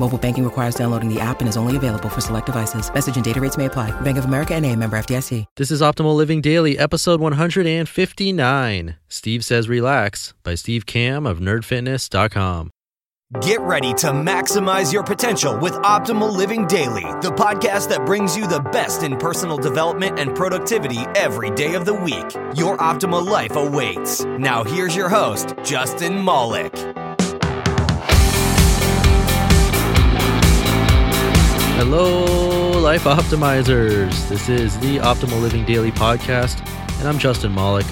Mobile banking requires downloading the app and is only available for select devices. Message and data rates may apply. Bank of America N.A., member FDIC. This is Optimal Living Daily, episode 159. Steve Says Relax by Steve Kamb of nerdfitness.com. Get ready to maximize your potential with Optimal Living Daily, the podcast that brings you the best in personal development and productivity every day of the week. Your optimal life awaits. Now here's your host, Justin Malik. Hello, Life Optimizers. This is the Optimal Living Daily podcast, and I'm Justin Malik,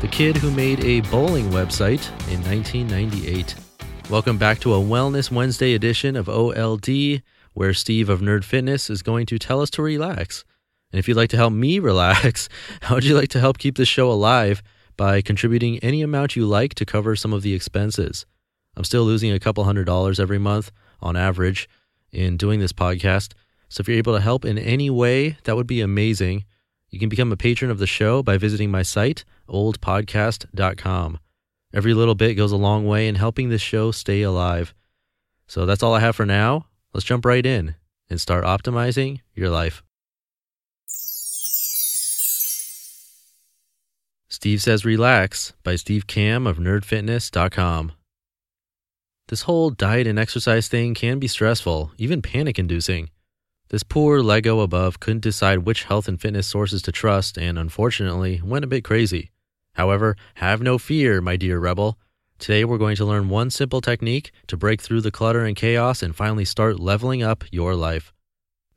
the kid who made a bowling website in 1998. Welcome back to a Wellness Wednesday edition of OLD, where Steve of Nerd Fitness is going to tell us to relax. And if you'd like to help me relax, how would you like to help keep this show alive by contributing any amount you like to cover some of the expenses? I'm still losing a couple $100s every month on average in doing this podcast. So if you're able to help in any way, that would be amazing. You can become a patron of the show by visiting my site, oldpodcast.com. Every little bit goes a long way in helping this show stay alive. So that's all I have for now. Let's jump right in and start optimizing your life. Steve Says Relax by Steve Kamb of nerdfitness.com. This whole diet and exercise thing can be stressful, even panic-inducing. This poor Lego above couldn't decide which health and fitness sources to trust and, unfortunately, went a bit crazy. However, have no fear, my dear rebel. Today we're going to learn one simple technique to break through the clutter and chaos and finally start leveling up your life.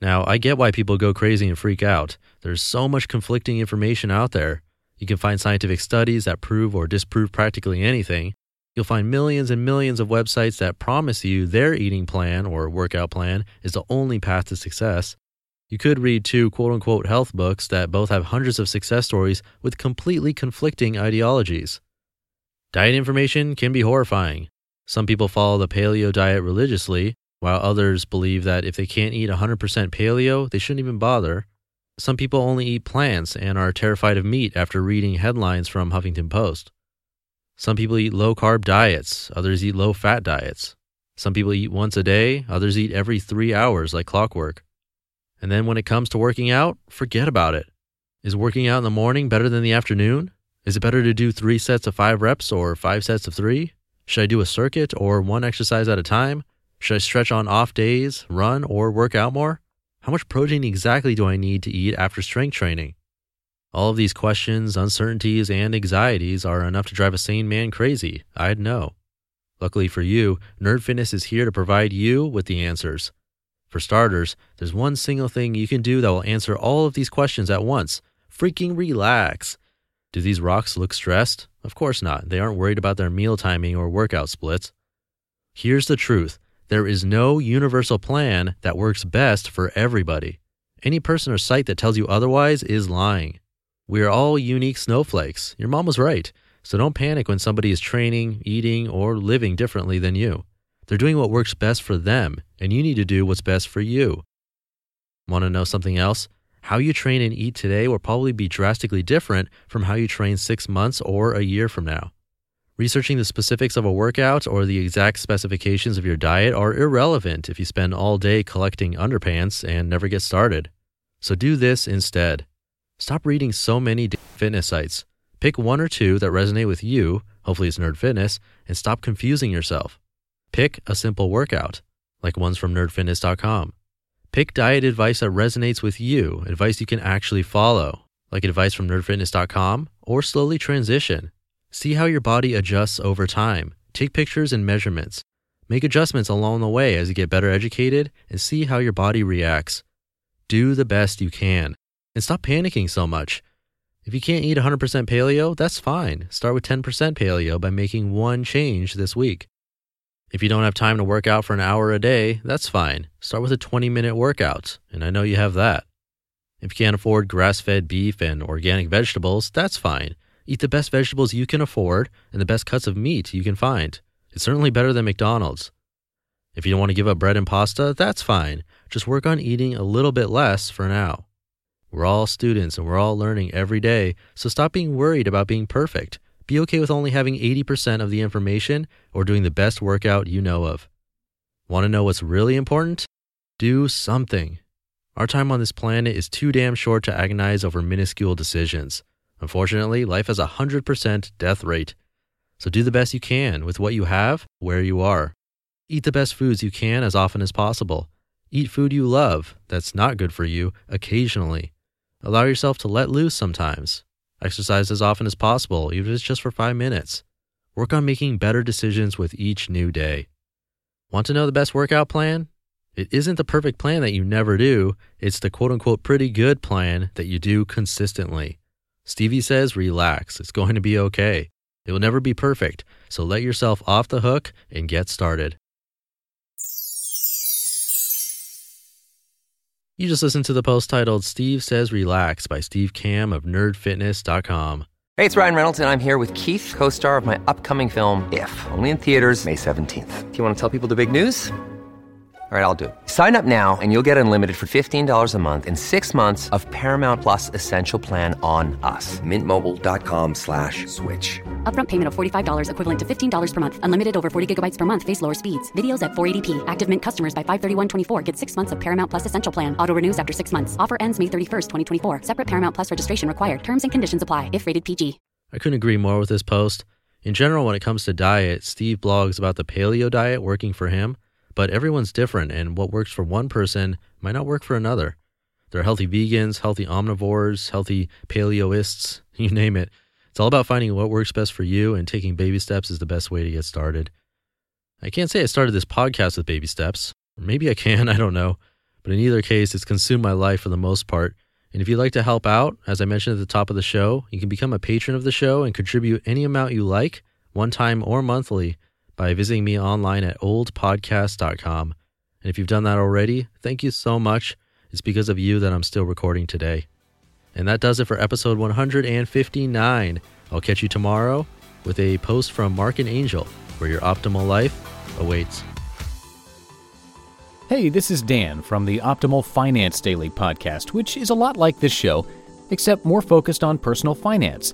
Now, I get why people go crazy and freak out. There's so much conflicting information out there. You can find scientific studies that prove or disprove practically anything. You'll find millions and millions of websites that promise you their eating plan or workout plan is the only path to success. You could read two quote-unquote health books that both have hundreds of success stories with completely conflicting ideologies. Diet information can be horrifying. Some people follow the paleo diet religiously, while others believe that if they can't eat 100% paleo, they shouldn't even bother. Some people only eat plants and are terrified of meat after reading headlines from Huffington Post. Some people eat low-carb diets, others eat low-fat diets. Some people eat once a day, others eat every 3 hours like clockwork. And then when it comes to working out, forget about it. Is working out in the morning better than the afternoon? Is it better to do 3 sets of 5 reps or 5 sets of 3? Should I do a circuit or one exercise at a time? Should I stretch on off days, run, or work out more? How much protein exactly do I need to eat after strength training? All of these questions, uncertainties, and anxieties are enough to drive a sane man crazy, I'd know. Luckily for you, Nerd Fitness is here to provide you with the answers. For starters, there's one single thing you can do that will answer all of these questions at once. Freaking relax. Do these rocks look stressed? Of course not. They aren't worried about their meal timing or workout splits. Here's the truth. There is no universal plan that works best for everybody. Any person or site that tells you otherwise is lying. We are all unique snowflakes. Your mom was right. So don't panic when somebody is training, eating, or living differently than you. They're doing what works best for them, and you need to do what's best for you. Want to know something else? How you train and eat today will probably be drastically different from how you train 6 months or a year from now. Researching the specifics of a workout or the exact specifications of your diet are irrelevant if you spend all day collecting underpants and never get started. So do this instead. Stop reading so many fitness sites. Pick one or two that resonate with you, hopefully it's Nerd Fitness, and stop confusing yourself. Pick a simple workout, like ones from nerdfitness.com. Pick diet advice that resonates with you, advice you can actually follow, like advice from nerdfitness.com, or slowly transition. See how your body adjusts over time. Take pictures and measurements. Make adjustments along the way as you get better educated and see how your body reacts. Do the best you can and stop panicking so much. If you can't eat 100% paleo, that's fine. Start with 10% paleo by making one change this week. If you don't have time to work out for an hour a day, that's fine. Start with a 20-minute workout, and I know you have that. If you can't afford grass-fed beef and organic vegetables, that's fine. Eat the best vegetables you can afford and the best cuts of meat you can find. It's certainly better than McDonald's. If you don't want to give up bread and pasta, that's fine. Just work on eating a little bit less for now. We're all students and we're all learning every day, so stop being worried about being perfect. Be okay with only having 80% of the information or doing the best workout you know of. Want to know what's really important? Do something. Our time on this planet is too damn short to agonize over minuscule decisions. Unfortunately, life has a 100% death rate. So do the best you can with what you have, where you are. Eat the best foods you can as often as possible. Eat food you love that's not good for you occasionally. Allow yourself to let loose sometimes. Exercise as often as possible, even if it's just for 5 minutes. Work on making better decisions with each new day. Want to know the best workout plan? It isn't the perfect plan that you never do. It's the quote-unquote pretty good plan that you do consistently. Stevie says, relax. It's going to be okay. It will never be perfect, so let yourself off the hook and get started. You just listened to the post titled Steve Says Relax by Steve Kamb of nerdfitness.com. Hey, it's Ryan Reynolds, and I'm here with Keith, co-star of my upcoming film, If, only in theaters May 17th. Do you want to tell people the big news? All right, I'll do it. Sign up now and you'll get unlimited for $15 a month and 6 months of Paramount Plus Essential Plan on us. MintMobile.com/switch. Upfront payment of $45 equivalent to $15 per month. Unlimited over 40 gigabytes per month. Face lower speeds. Videos at 480p. Active Mint customers by 531.24 get 6 months of Paramount Plus Essential Plan. Auto renews after 6 months. Offer ends May 31st, 2024. Separate Paramount Plus registration required. Terms and conditions apply if rated PG. I couldn't agree more with this post. In general, when it comes to diet, Steve blogs about the paleo diet working for him. But everyone's different, and what works for one person might not work for another. There are healthy vegans, healthy omnivores, healthy paleoists, you name it. It's all about finding what works best for you, and taking baby steps is the best way to get started. I can't say I started this podcast with baby steps. Or maybe I can, I don't know. But in either case, it's consumed my life for the most part. And if you'd like to help out, as I mentioned at the top of the show, you can become a patron of the show and contribute any amount you like, one time or monthly, by visiting me online at oldpodcast.com. And if you've done that already, thank you so much. It's because of you that I'm still recording today. And that does it for episode 159. I'll catch you tomorrow with a post from Mark and Angel, where your optimal life awaits. Hey, this is Dan from the Optimal Finance Daily podcast, which is a lot like this show, except more focused on personal finance.